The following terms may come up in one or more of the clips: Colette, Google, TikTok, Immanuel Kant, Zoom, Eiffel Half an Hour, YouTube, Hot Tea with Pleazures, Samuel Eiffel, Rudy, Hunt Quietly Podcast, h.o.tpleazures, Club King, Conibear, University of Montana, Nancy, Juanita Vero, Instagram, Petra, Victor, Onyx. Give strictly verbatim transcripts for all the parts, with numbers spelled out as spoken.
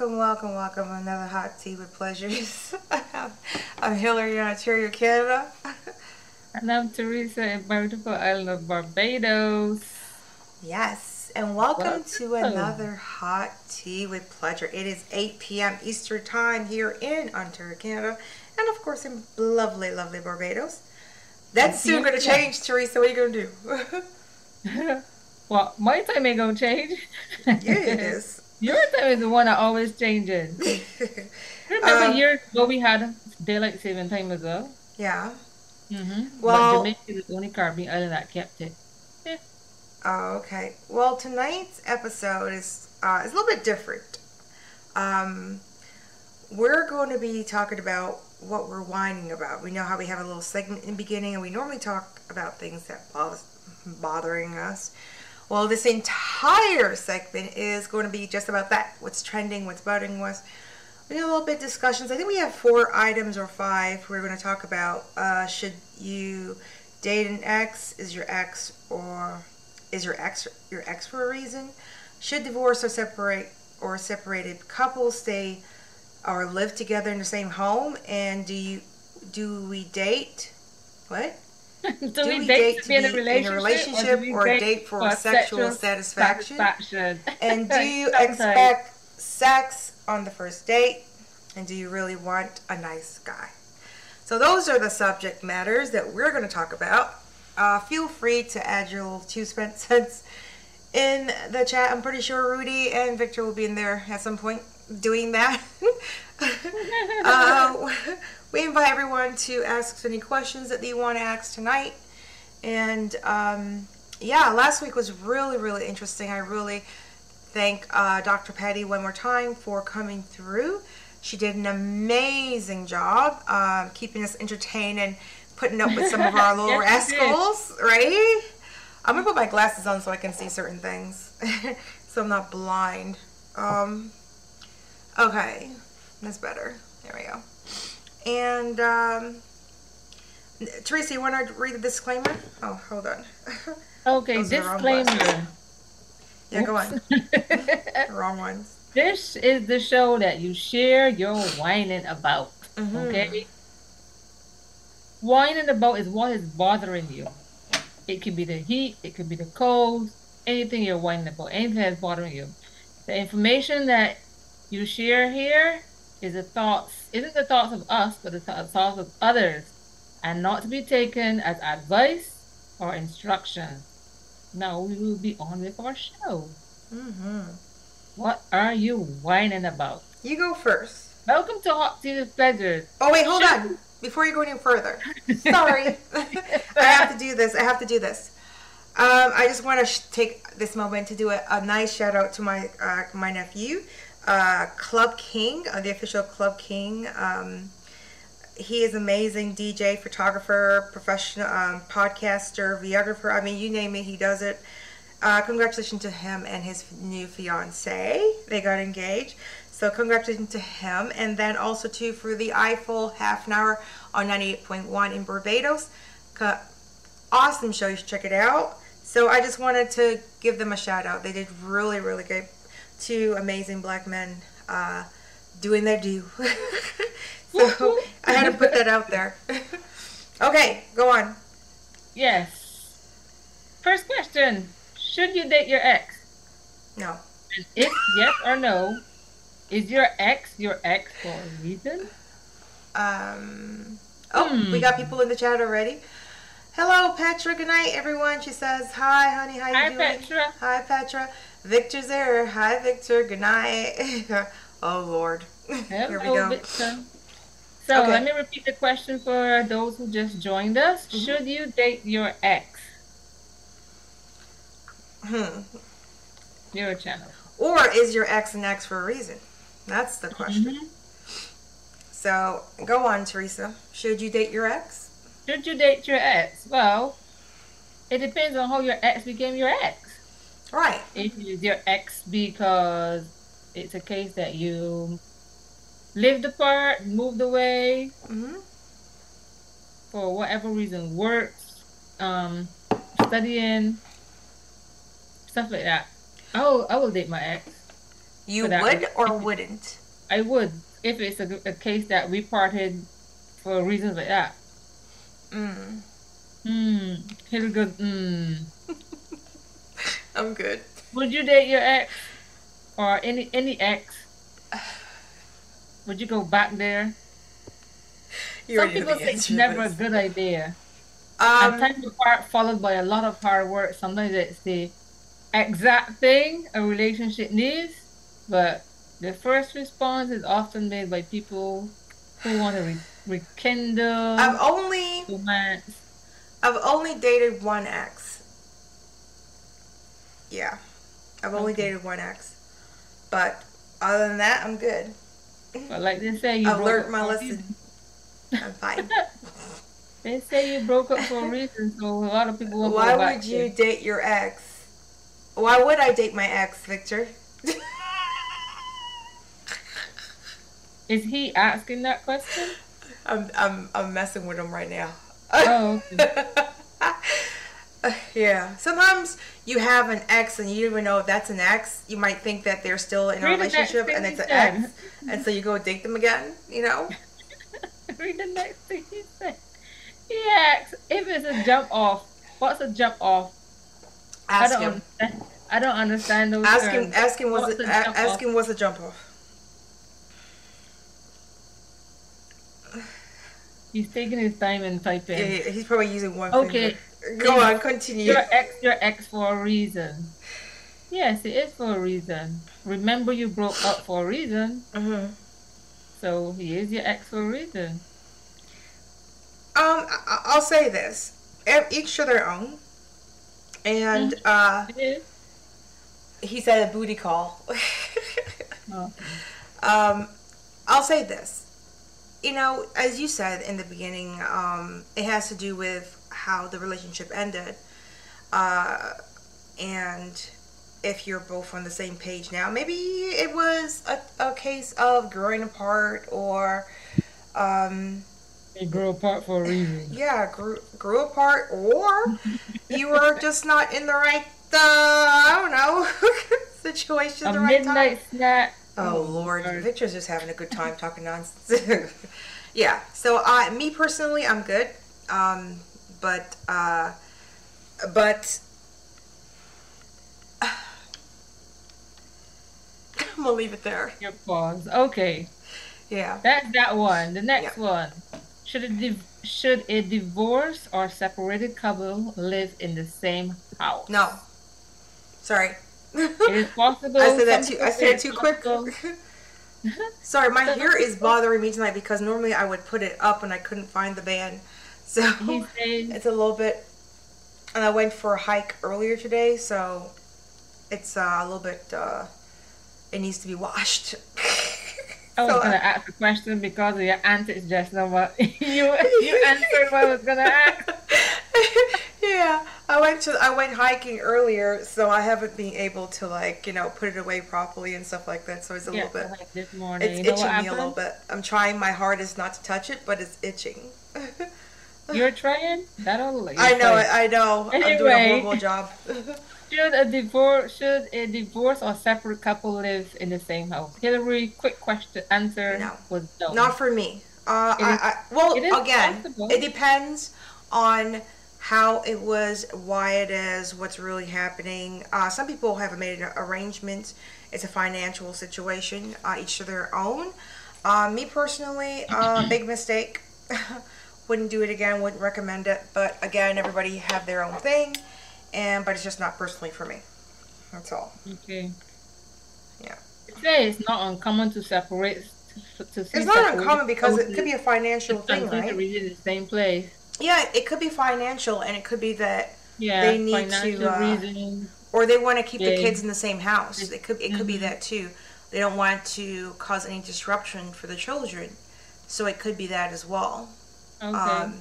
Welcome, welcome, welcome to another Hot Tea with Pleasures. I'm Hillary in Ontario, Canada. And I'm Teresa in beautiful island of Barbados. Yes, and welcome, welcome to another Hot Tea with Pleasure. It is eight p m Eastern Time here in Ontario, Canada, and of course in lovely, lovely Barbados. That's soon going to change, Teresa. What are you going to do? Well, my time ain't going to change. Yeah, it is. Your time is the one that always changes. Remember um, years ago we had daylight saving time as well? Yeah. Mm-hmm. Well, but Jamaica is the only Caribbean island that kept it. Yeah. Oh, okay. Well, tonight's episode is uh, is a little bit different. Um, we're going to be talking about what we're whining about. We know how we have a little segment in the beginning, and we normally talk about things that bother bothering us. Well, this entire segment is going to be just about that. What's trending, what's budding, what's... We have a little bit of discussions. I think we have four items or five we're going to talk about. Uh, should you date an ex? Is your ex or... Is your ex your ex for a reason? Should divorce or separate or separated couples stay or live together in the same home? And do you... Do we date... What? Do, do we, we date, date to be in a relationship, in a relationship or, or date, date for, for sexual, sexual satisfaction? satisfaction. And do you expect sex on the first date? And do you really want a nice guy? So those are the subject matters that we're going to talk about. Uh, feel free to add your little two cents in the chat. I'm pretty sure Rudy and Victor will be in there at some point doing that. uh, We invite everyone to ask any questions that you want to ask tonight. And um, yeah, last week was really, really interesting. I really thank uh, Doctor Petty one more time for coming through. She did an amazing job um, keeping us entertained and putting up with some of our little yes, rascals, right? I'm going to put my glasses on so I can see certain things. So I'm not blind. Um, okay, that's better. There we go. And, um, Teresa, you want to read the disclaimer? Oh, hold on. Okay, disclaimer. Yeah, go on. Wrong ones. This is the show that you share your whining about, mm-hmm. okay? Whining about is what is bothering you. It could be the heat, it could be the cold, anything you're whining about, anything that's bothering you. The information that you share here is the thoughts, isn't the thoughts of us, but the th thoughts of others, and not to be taken as advice or instruction. Now we will be on with our show. Mm-hmm. What are you whining about? You go first. Welcome to Hot Tea with Pleasures. Oh wait, hold on. Before you go any further. Sorry. I have to do this. I have to do this. Um, I just want to sh take this moment to do a, a nice shout out to my uh, my nephew. Uh, Club King, uh, the official Club King. Um, he is amazing D J, photographer, professional um, podcaster, videographer. I mean, you name it, he does it. Uh, congratulations to him and his new fiance. They got engaged. So congratulations to him. And then also too for the Eiffel Half an Hour on ninety-eight point one in Barbados. Awesome show. You should check it out. So I just wanted to give them a shout out. They did really, really good. Two amazing black men uh, doing their due. So I had to put that out there. Okay, go on. Yes. First question. Should you date your ex? No. And if yes or no, is your ex your ex for a reason? Um, oh, hmm. We got people in the chat already. Hello, Petra. Good night, everyone. She says, hi, honey. How you hi, doing? Hi, Petra. Hi, Petra. Victor's there. Hi, Victor. Good night. Oh, Lord. Hello, here we go. Victor. So okay. Let me repeat the question for those who just joined us. Mm-hmm. Should you date your ex? Hmm. Your channel. Or is your ex an ex for a reason? That's the question. Mm-hmm. So go on, Teresa. Should you date your ex? Should you date your ex? Well, it depends on how your ex became your ex. Right. If it is your ex because it's a case that you lived apart, moved away, mm-hmm. for whatever reason, works, um, studying, stuff like that. Oh, I will date my ex. You would I, or wouldn't? I would, if it's a, a case that we parted for reasons like that. Mm. Hmm. Here's good. Hmm. I'm good. Would you date your ex? Or any any ex? Would you go back there? You Some people think it's never a good idea. Um, and time apart followed by a lot of hard work. Sometimes it's the exact thing a relationship needs, but the first response is often made by people who want to re rekindle. I've only romance. I've only dated one ex. Yeah, I've only okay. dated one ex, but other than that, I'm good. But like they say, you learned my lesson. I'm fine. They say you broke up for a reason, so a lot of people won't Why go back would you to. date your ex? Why would I date my ex, Victor? Is he asking that question? I'm I'm I'm messing with him right now. Oh. Okay. Yeah. Sometimes you have an ex and you don't even know if that's an ex. You might think that they're still in a Read relationship and it's an said. ex, and so you go date them again. You know. Read the next thing he said. Yeah, if it's a jump off, what's a jump off? Ask I don't him. Understand. I don't understand those ask terms. Him, ask him what's, what's a, a jump ask off? him what's a jump off. He's taking his time and typing. Yeah, yeah, he's probably using one. Okay. Finger. Go on, continue. Your ex, your ex for a reason. Yes, it is for a reason. Remember, you broke up for a reason. Mm-hmm. So he is your ex for a reason. Um, I'll say this: each to their own. And uh, he said a booty call. Oh. um, I'll say this: you know, as you said in the beginning, um, it has to do with how the relationship ended, uh, and if you're both on the same page now. Maybe it was a, a case of growing apart, or. Um, They grew apart for a reason. Yeah, grew, grew apart, or you were just not in the right, uh, I don't know, situation at the right time. A midnight snack. Oh, Lord. Sorry. Victor's just having a good time talking nonsense. Yeah, so uh, me personally, I'm good. Um, but, uh, but, uh, I'm going to leave it there. Your pause. Okay. Yeah. That's that one. The next yeah. one. Should a, div should a divorced or separated couple live in the same house? No. Sorry. It is possible. I said that too. I said it too quick. Sorry, my hair is bothering me tonight because normally I would put it up and I couldn't find the band. So he said, it's a little bit. And I went for a hike earlier today, so it's uh, a little bit. Uh, it needs to be washed. I was so, gonna ask the question because your answer is just not what you you answered what I was gonna ask. Yeah, I went to I went hiking earlier, so I haven't been able to like you know put it away properly and stuff like that. So it's a yeah, little bit. Like this morning, it's you know itching me happened? a little bit. I'm trying my hardest not to touch it, but it's itching. You're trying? That only. I know it. I know. Anyway, I'm doing a horrible job. Should a divorce should a divorce or separate couple live in the same house? Hillary, quick question answer no. was no. Not for me. Uh, I, is, I, well, again, possible. It depends on how it was, why it is, what's really happening. Uh, some people have made an arrangement. It's a financial situation, uh, each to their own. Uh, me personally, uh, big mistake. Wouldn't do it again. Wouldn't recommend it. But again, everybody have their own thing. And but it's just not personally for me. That's all. Okay. Yeah. Today it's not uncommon to separate. To it's separate not uncommon because it could be a financial thing, right? In the same place. Yeah, it could be financial, and it could be that yeah, they need to, uh, reasons, or they want to keep yeah. the kids in the same house. It could it could mm-hmm. be that too. They don't want to cause any disruption for the children, so it could be that as well. Okay. Um,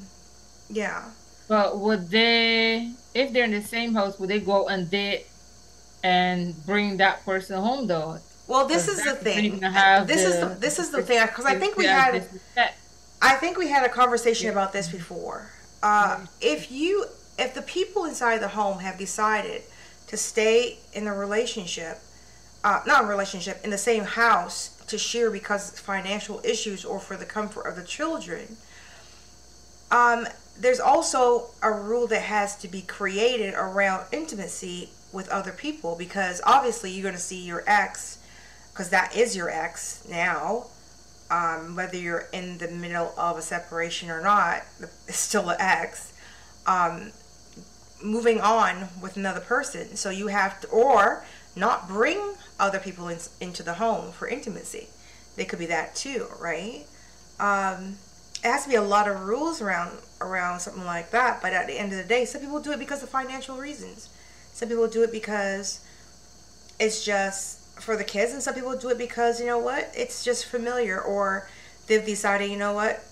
yeah. But would they, if they're in the same house, would they go and date and bring that person home though? Well, this is the thing. This is the, this is the thing because I think we had, I think we had a conversation about this before. Uh, if you, if the people inside the home have decided to stay in the relationship, uh, not in relationship, in the same house to share because of financial issues or for the comfort of the children. Um, there's also a rule that has to be created around intimacy with other people, because obviously you're going to see your ex, because that is your ex now. Um, whether you're in the middle of a separation or not, it's still an ex. Um, moving on with another person, so you have to, or not bring other people in, into the home for intimacy. They could be that too, right? Um, it has to be a lot of rules around around something like that. But at the end of the day, some people do it because of financial reasons. Some people do it because it's just for the kids, and some people do it because, you know what, it's just familiar, or they've decided, you know what,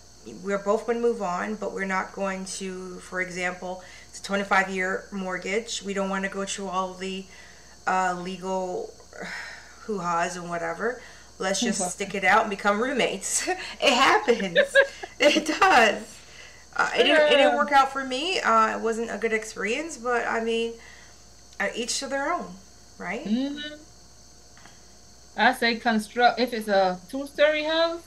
we're both going to move on, but we're not going to, for example, it's a twenty-five year mortgage. We don't want to go through all the uh, legal hoo-has and whatever. Let's just stick it out and become roommates. It happens. It does. Uh, it, didn't, it didn't work out for me. Uh, it wasn't a good experience, but I mean, uh, each to their own, right? Mm-hmm. I say construct, if it's a two-story house,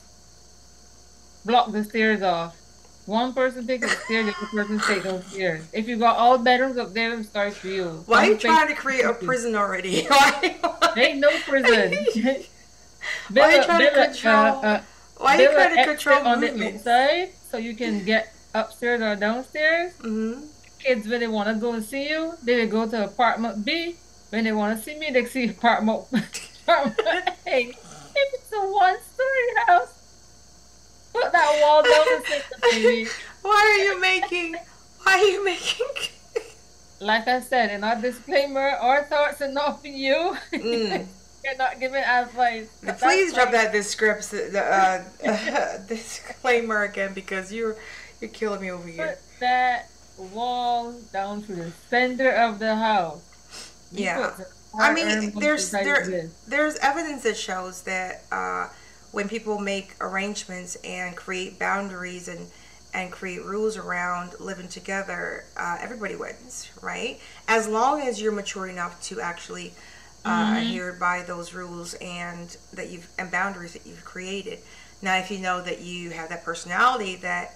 block the stairs off. One person takes the stairs, the other person takes those stairs. If you got all bedrooms up there, it starts for you. Why are you trying to create a prison already? Ain't no prison. Why are you trying to control? Why are you trying to control on the outside so you can get upstairs or downstairs? Mm-hmm. Kids, when they want to go and see you, they go to apartment B. When they want to see me, they see apartment A. If it's a one-story house, put that wall down and sit the baby. Why are you making? Why are you making? Like I said, in our disclaimer, our thoughts are not for you. Mm. You're not giving advice. Please drop that this script, the uh, uh, disclaimer again, because you're you're killing me over here. Put that wall down to the center of the house. You yeah, I mean, there's there, there's evidence that shows that. Uh, When people make arrangements and create boundaries and, and create rules around living together, uh, everybody wins, right? As long as you're mature enough to actually uh, mm-hmm. adhere by those rules and that you've and boundaries that you've created. Now, if you know that you have that personality that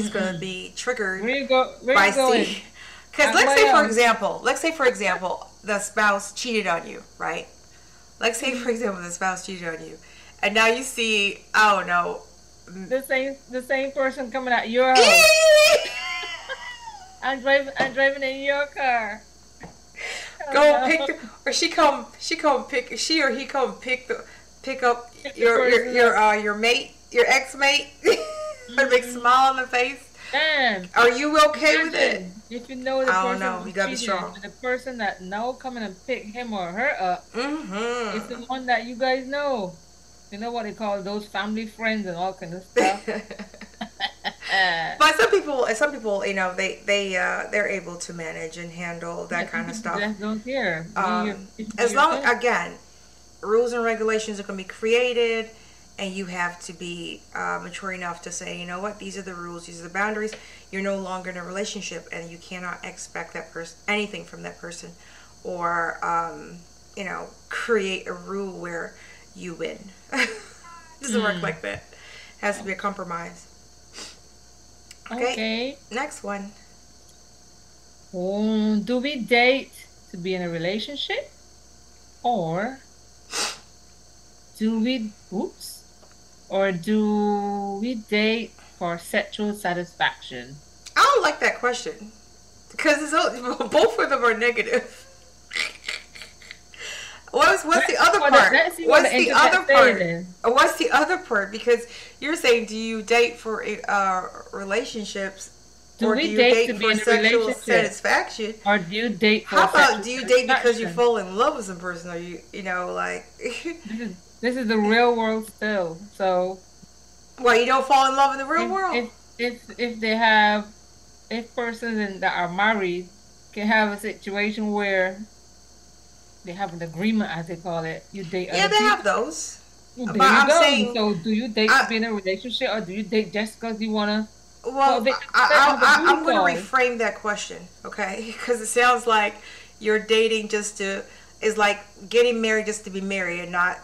is going to be triggered where you go, where by seeing, because let's say for example, let's say for example, the spouse cheated on you, right? Let's say for example, the spouse cheated on you. And now you see, I don't know, the same the same person coming out your house. I'm driving. I'm driving in your car. Go oh, pick, the, or she come. She come pick. She or he come pick the pick up your your your uh your mate, your ex mate. Put a big smile on the face. Damn. Are you okay Damn. with it? If you know the I don't person know. You gotta be strong. The person that now coming and pick him or her up, mm-hmm. it's the one that you guys know. You know what they call those family friends and all kind of stuff. But some people, some people, you know, they they uh, they're able to manage and handle that yeah, kind of stuff. Just don't care. Um, do your, do as long thing. Again, rules and regulations are going to be created, and you have to be uh, mature enough to say, you know what, these are the rules, these are the boundaries. You're no longer in a relationship, and you cannot expect that person anything from that person, or um, you know, create a rule where you win. It doesn't mm. work like that. It has to be a compromise. Okay. okay. Next one. Um, do we date to be in a relationship? Or do we oops? Or do we date for sexual satisfaction? I don't like that question. Because it's all, both of them are negative. What's, what's the other part? What's the other part? What's the other part? Because you're saying, do you date for uh, relationships, or do you date for sexual satisfaction, or do you date? How about do you date because you fall in love with some person, or you you know like? this, is, this is the real world still. So, well, you don't fall in love in the real world. If if if they have, if persons that are married can have a situation where they have an agreement, as they call it. You date. Yeah, they people. have those. Well, but I'm go. saying, so do you date I, to be in a relationship, or do you date just because you wanna? Well, so I, I, I, I'm going to reframe that question, okay? Because it sounds like you're dating just to is like getting married just to be married and not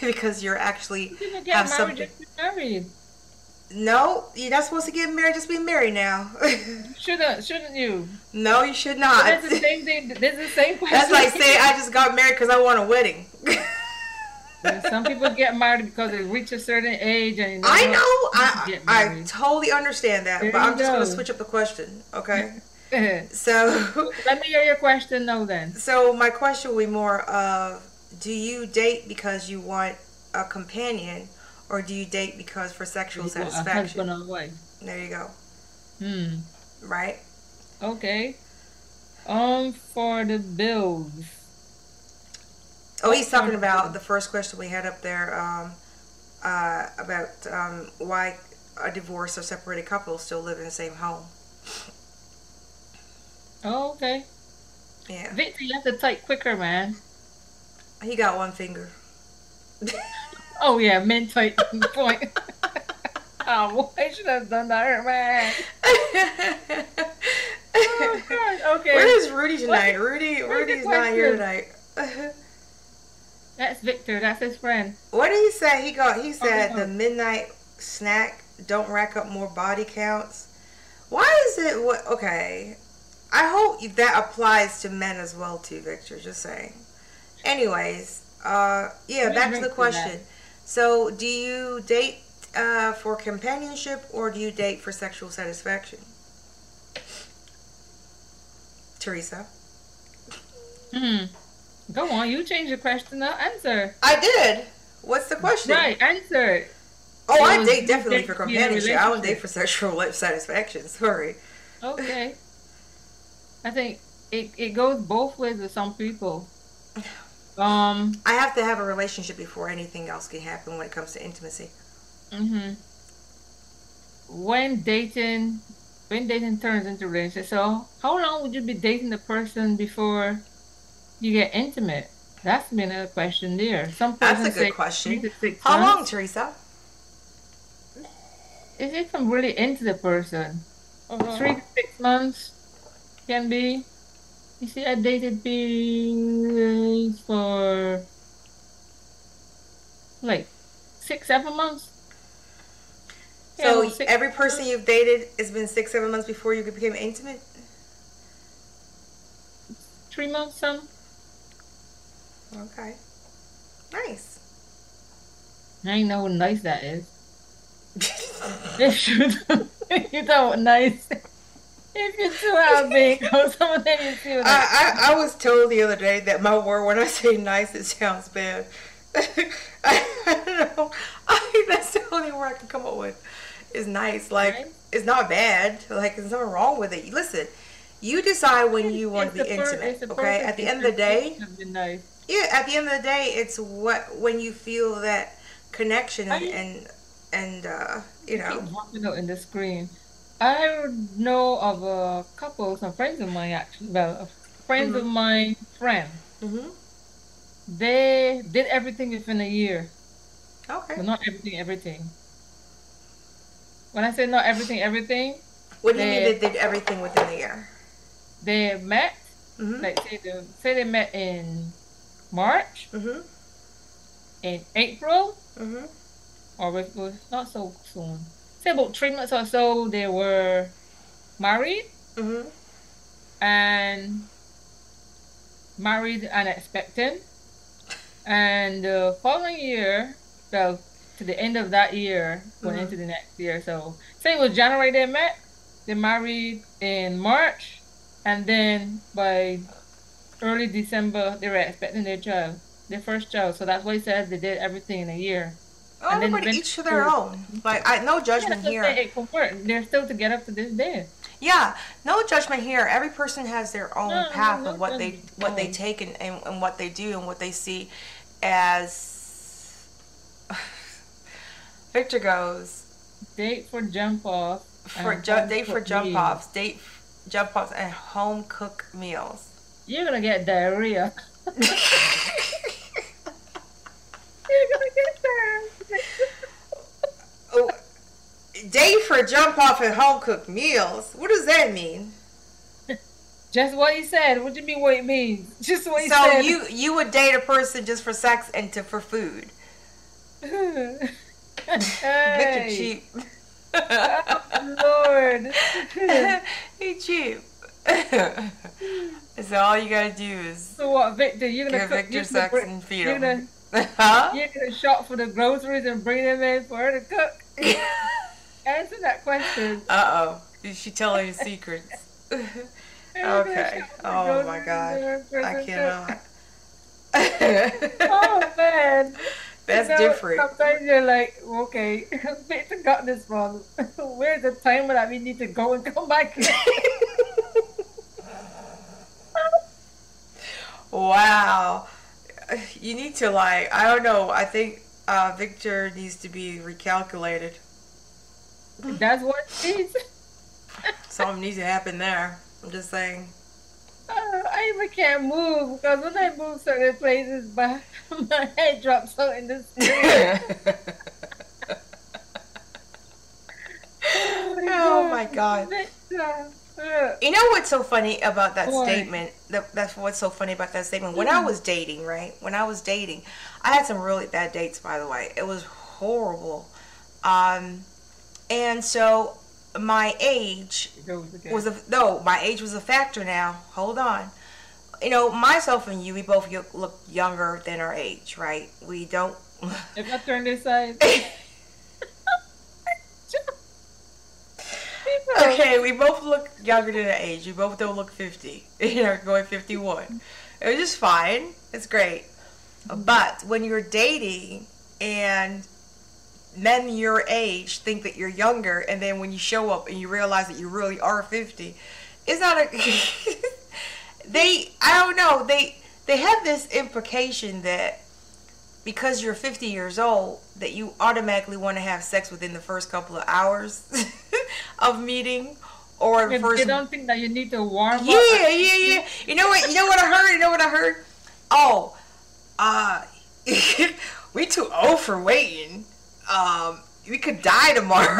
because you're actually you didn't get have married something. Just to be married. No, you're not supposed to get married just be married now. shouldn't shouldn't you? No, you should not. That's the same thing. That's the same question. That's like saying I just got married because I want a wedding. Some people get married because they reach a certain age, and I know I I totally understand that, there but I'm just go. Gonna switch up the question, okay? So let me hear your question, though. Then, so my question will be more of: do you date because you want a companion, or do you date because for sexual you satisfaction? A husband or wife. There you go. Hmm. Right. Okay. Um, for the bills. Oh, he's talking about the first question we had up there um, uh, about um, why a divorced or separated couple still live in the same home. Oh, okay. Yeah. Victor, you have to type quicker, man. He got one finger. Oh, yeah, men type point. Oh, I should have done that, man. Oh, God. Okay. Where is Rudy tonight? What? Rudy, Rudy's not here tonight. That's Victor. That's his friend. What did he say? He got. He said oh, no. The midnight snack don't rack up more body counts. Why is it? What? Okay. I hope that applies to men as well too, Victor. Just saying. Anyways, uh, yeah. What back to the question. So, do you date uh, for companionship or do you date for sexual satisfaction, Teresa? Hmm. Go on, you change your question. I'll answer. I did. What's the question? Right, answer. Oh, so I date definitely for companionship. I would date for sexual satisfaction. Sorry. Okay. I think it it goes both ways with some people. Um, I have to have a relationship before anything else can happen when it comes to intimacy. Mhm. When dating, when dating turns into relationship. So, how long would you be dating the person before you get intimate? That's been a question there. Some That's a good say question. How months. Long, Teresa? Is it from really into the person? Uh-huh. Three to six months can be. You see, I dated beings for like six, seven months. Yeah, so six, every person months. You've dated has been six, seven months before you became intimate? Three months, some. Okay. Nice. I ain't know what nice that is. You know what nice. If you see how big, some of them you see what I, I, I was told the other day that my word, when I say nice, it sounds bad. I, I don't know. I think that's the only word I can come up with. It's nice. Like, right? It's not bad. Like, there's nothing wrong with it. Listen, you decide when you want to be intimate, okay? At the end of the day, nice. Yeah, at the end of the day, it's what when you feel that connection and I, and, and uh, you know. Keep out in the screen. I know of a couple, some friends of mine actually, well, friends mm-hmm. of mine, friend. Mm-hmm. They did everything within a year. Okay. But not everything, everything. When I say not everything, everything. What do you mean they did everything within a year? They met. Mm-hmm. Like say they say they met in March, mm-hmm. in April, mm-hmm. or it was not so soon. Say about three months or so, they were married, mm-hmm. and married and expecting. And the following year, well, to the end of that year, going mm-hmm. into the next year. So say it was January they met, they married in March, and then by early December, they were expecting their child, their first child. So that's why it says they did everything in a year. Oh, and everybody then each to their own. Like, I, no judgment yeah, here. It can work. They're still together to this day. Yeah, no judgment here. Every person has their own no, path no, of what no, they what no. they take and, and, and what they do and what they see as. Victor goes. Date for jump off. For ju date for jump meals. offs. Date jump offs and home cook meals. You're gonna get diarrhea. You're gonna get diarrhea. Oh, day for jump off and home cooked meals. What does that mean? Just what he said. What do you mean what it means? Just what he so said. So you, you would date a person just for sex and to, for food. Victor cheap. Oh, Lord. He cheap. So all you got to do is so what, Victor, you're gonna give cook, Victor you're gonna sex and feed you're him. Gonna, huh? You're going to shop for the groceries and bring them in for her to cook? Answer that question. Uh-oh. Did she tell her secrets? Okay. Oh my God. I cannot. Oh man. That's you know, different. Sometimes you're like, okay, Victor got this wrong. Where's the time that we need to go and come back? Wow. You need to like, I don't know. I think uh, Victor needs to be recalculated. That's what it is. Something needs to happen there. I'm just saying. Uh, I even can't move because when I move certain places, my, my head drops out in the snow. Oh my God. You know what's so funny about that what? statement? That, that's what's so funny about that statement. When mm. I was dating, right? When I was dating, I had some really bad dates, by the way. It was horrible. Um, and so... My age was a no. My age was a factor. Now, hold on. You know, myself and you, we both look younger than our age, right? We don't. If I turn this side. Okay, we both look younger than our age. We both don't look fifty. You know, going fifty-one. It was just fine. It's great. But when you're dating and men your age think that you're younger, and then when you show up and you realize that you really are fifty, it's not a they I don't know they they have this implication that because you're fifty years old that you automatically want to have sex within the first couple of hours of meeting. Or they first, don't think that you need to warm yeah, up yeah yeah yeah you know what you know what I heard you know what I heard oh uh we too old for waiting. Um, we could die tomorrow.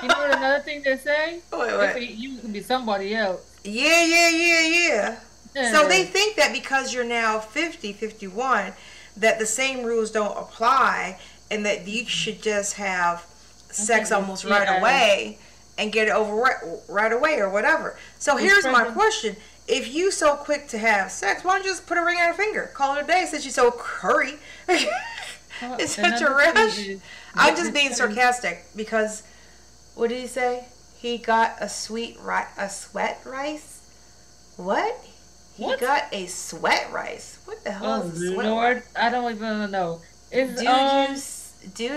You know what another thing they say? Wait, wait. You can be somebody else. Yeah, yeah, yeah, yeah. Yeah. So they think that because you're now fifty, fifty-one, that the same rules don't apply and that you should just have sex okay, almost yeah. right away and get it over right, right away or whatever. So it's here's present. my question. If you so quick to have sex, why don't you just put a ring on your finger? Call it a day since you're so curry. It's such a rush. I'm just being sarcastic because, what did he say? He got a sweet ri a sweat rice. What? He what? got a sweat rice. What the hell oh, is a sweat Lord, rice? I don't even know. It's, dude, um, you,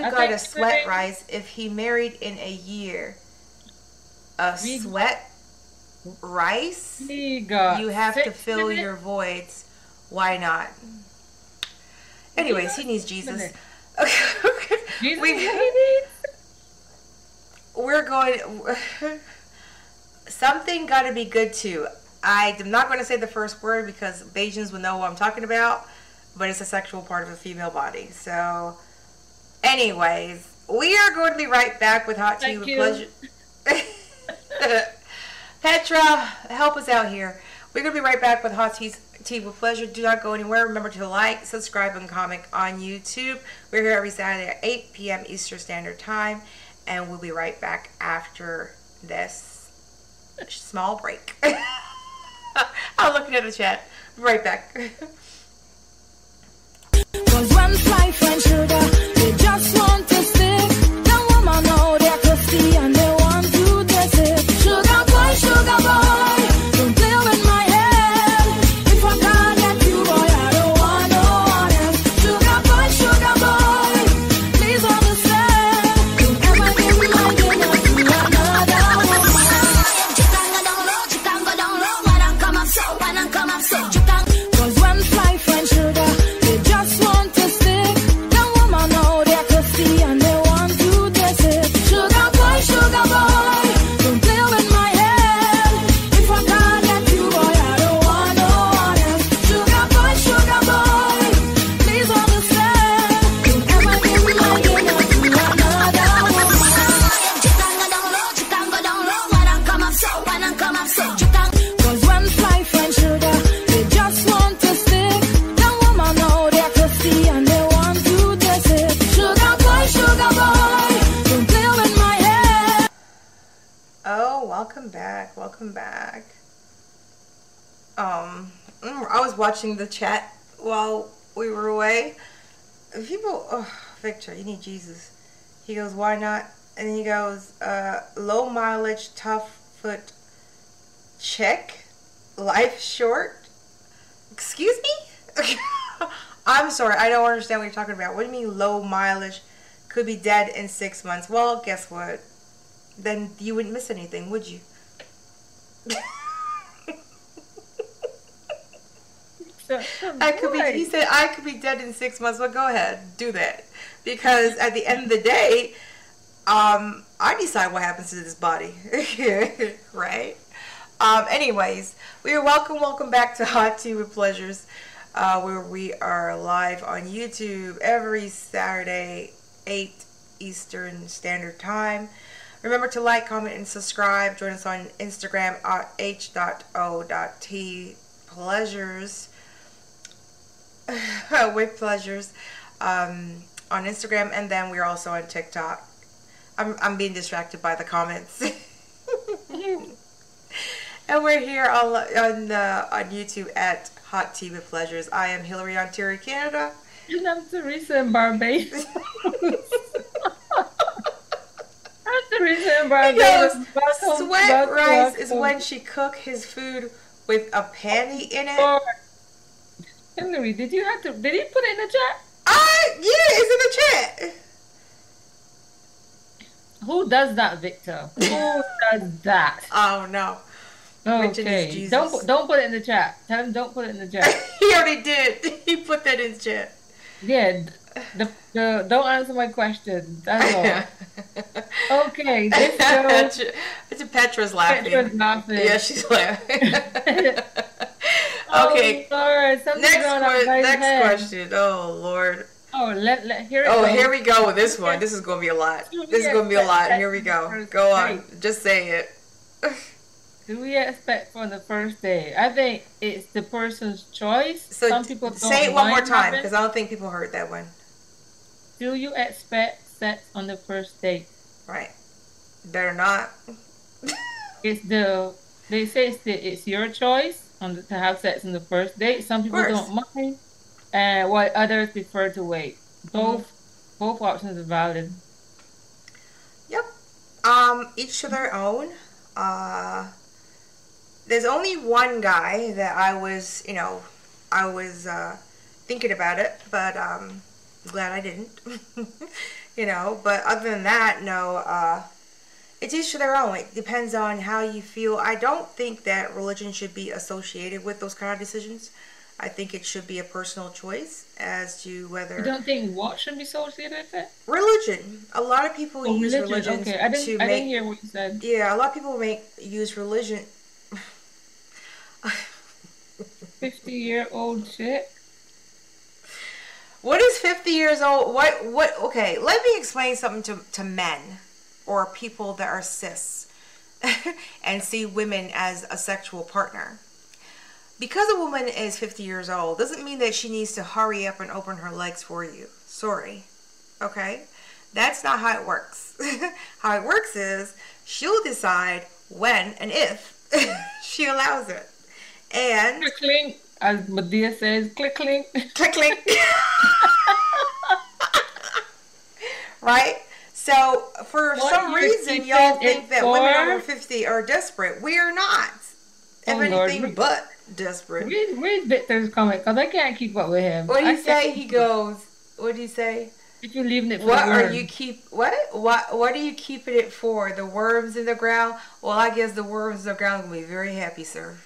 dude got a sweat rice if he married in a year. A we, sweat rice? He got you have to fill minutes? your voids. Why not? Anyways, he needs Jesus. Okay. Jesus we, needs? We're going... Something got to be good, too. I'm not going to say the first word because Bajans will know what I'm talking about, but it's a sexual part of a female body. So, anyways, we are going to be right back with Hot Tea with Pleasure. Petra, help us out here. We're going to be right back with Hot Tea's Tea with Pleasure. Do not go anywhere. Remember to like, subscribe, and comment on YouTube. We're here every Saturday at eight p m Eastern Standard Time, and we'll be right back after this small break. I'm looking at the chat. Right back. Cause when fly French sugar, they just want to stick. That woman knows. welcome back, welcome back. Um, I was watching the chat while we were away. People, oh, Victor, you need Jesus. He goes, why not? And he goes, uh, low mileage, tough foot, check, life short. Excuse me? I'm sorry, I don't understand what you're talking about. What do you mean low mileage? Could be dead in six months. Well, guess what? Then you wouldn't miss anything, would you? I could be, he said, I could be dead in six months. Well, go ahead, do that. Because at the end of the day, um, I decide what happens to this body, right? Um, anyways, we are welcome, welcome back to Hot Tea with Pleazures, uh, where we are live on YouTube every Saturday, eight Eastern Standard Time. Remember to like, comment, and subscribe. Join us on Instagram at h dot o dot t pleasures with pleasures um, on Instagram, and then we're also on TikTok. I'm, I'm being distracted by the comments. And we're here on on, uh, on YouTube at Hot Tea with Pleazures. I am Hillary, Ontario, Canada. And I'm Teresa in Barbados. Because sweat rice is when she cook his food with a panty in it. Henry, did you have to? Did he put it in the chat? Ah, yeah, it's in the chat. Who does that, Victor? Who does that? Oh no. Okay. Jesus. Don't don't put it in the chat. Tell him don't put it in the chat. He already did. He put that in the chat. Yeah. The, the, don't answer my question. That's all. Okay, this show. It's a Petra's laughing. Petra's laughing. Yeah, she's laughing. Okay. Oh, Lord, next on our next head. question. Oh Lord. Oh, let let here. It oh, goes. Here we go with this one. This is gonna be a lot. This is gonna be a lot. Here we go. Go on. Just say it. Do we expect from the first day? I think it's the person's choice. So some people don't say it one more time because I don't think people heard that one. Do you expect sex on the first date? Right. Better not. It's the they say it's, the, it's your choice on the, to have sex on the first date. Some people don't mind, and uh, while others prefer to wait. Both mm-hmm. both options are valid. Yep. Um. Each to their own. Uh. There's only one guy that I was, you know, I was uh, thinking about it, but. Um, Glad I didn't, you know, but other than that, no, uh, it's each to their own. It depends on how you feel. I don't think that religion should be associated with those kind of decisions. I think it should be a personal choice as to whether... You don't think what should be associated with it? Religion. A lot of people oh, use religion okay. I didn't, to I make... didn't hear what you said. Yeah, a lot of people make use religion... fifty-year-old shit. What is fifty years old? What, what, okay, let me explain something to, to men or people that are cis and see women as a sexual partner. Because a woman is fifty years old doesn't mean that she needs to hurry up and open her legs for you. Sorry. Okay? That's not how it works. How it works is she'll decide when and if she allows it. And... Click, click. As Medea says, click, click. Click, click. Right? So, for what some reason, y'all think that for? women over fifty are desperate. We are not. Oh, if Lord. anything but desperate. Where's, where's Victor's comment? Because I can't keep up with him. What do you say? He goes, what do you say? If you're leaving it for what the worms. are you keep what what what are you keeping it for? The worms in the ground? Well, I guess the worms in the ground will be very happy, sir.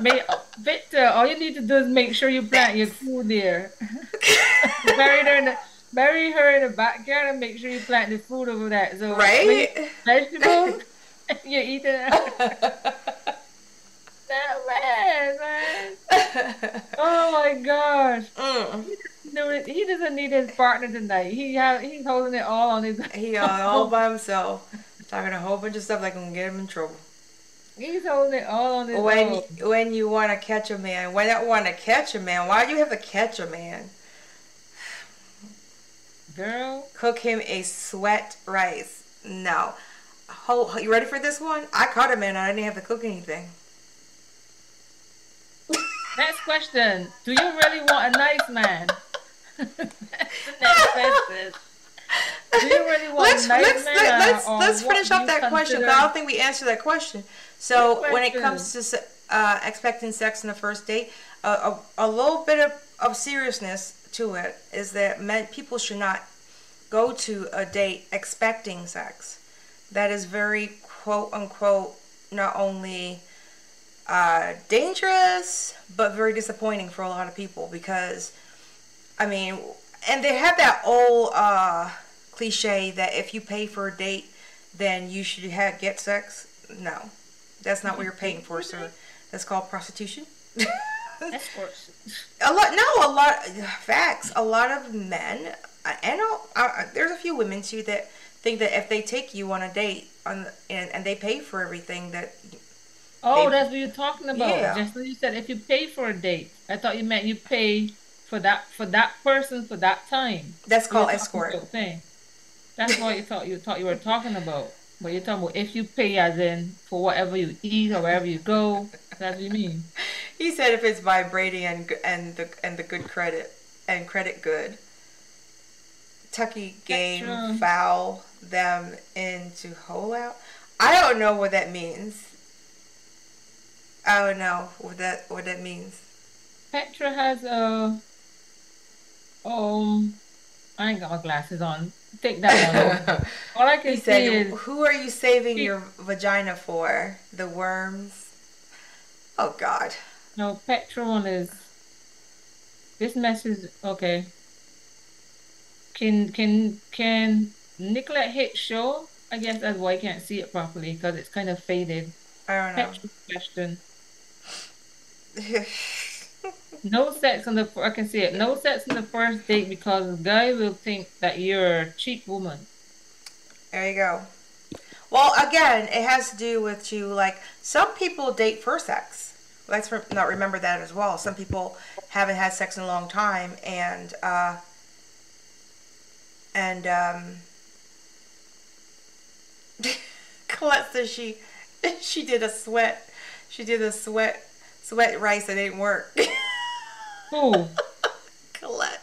May, Victor, all you need to do is make sure you plant your cool deer. bury, her in the, bury her in the backyard and make sure you plant the food over that. So right? Vegetables, you're eating it. That man, man. Oh my gosh. Mm. He, doesn't he doesn't need his partner tonight. He ha He's holding it all on his own. He's all by himself. Talking a whole bunch of stuff like I'm going to get him in trouble. He's holding it all on his when, own. When you want to catch a man. When I want to catch a man. Why do you have to catch a man? Girl. Cook him a sweat rice. No. whole, you ready for this one? I caught him in. I didn't have to cook anything. Next question. Do you really want a nice man? That's the next question. Do you really want let's, a nice let's, man? Let's, or let's, or let's finish up that question. I don't think we answered that question. So question. When it comes to uh, expecting sex in the first date, uh, a, a little bit of, of seriousness to it is that men, people should not go to a date expecting sex. That is very quote unquote not only uh, dangerous but very disappointing for a lot of people, because I mean, and they have that old uh, cliche that if you pay for a date then you should have get sex. No, that's not what you're paying for, sir. That's called prostitution. Escorts. A lot, no, a lot, facts. A lot of men, and uh, there's a few women too that think that if they take you on a date on and, and they pay for everything that. Oh, they, that's what you're talking about. Yeah. Just like you said, if you pay for a date, I thought you meant you pay for that for that person for that time. That's called escort. Thing. That's what you thought you thought you were talking about. But you're talking about if you pay, as in for whatever you eat or wherever you go. That's what you mean. He said if it's vibrating and and the and the good credit and credit good. Tucky game foul them into hole out. I don't know what that means. I don't know what that what that means. Petra has a um. I ain't got my glasses on. Take that one. All I can he see said, is who are you saving she, your vagina for? The worms. Oh God. No, Petra one is. This message okay. Can can can Nicolette hit show? I guess that's why I can't see it properly because it's kind of faded. I don't know. Petra question. No sex on the I can see it. No sex on the first date because the guy will think that you're a cheap woman. There you go. Well, again, it has to do with you. Like some people date for sex. Let's re not remember that as well. Some people haven't had sex in a long time, and uh, and um, Colette says she she did a sweat. She did a sweat sweat rice that didn't work. Who? Colette.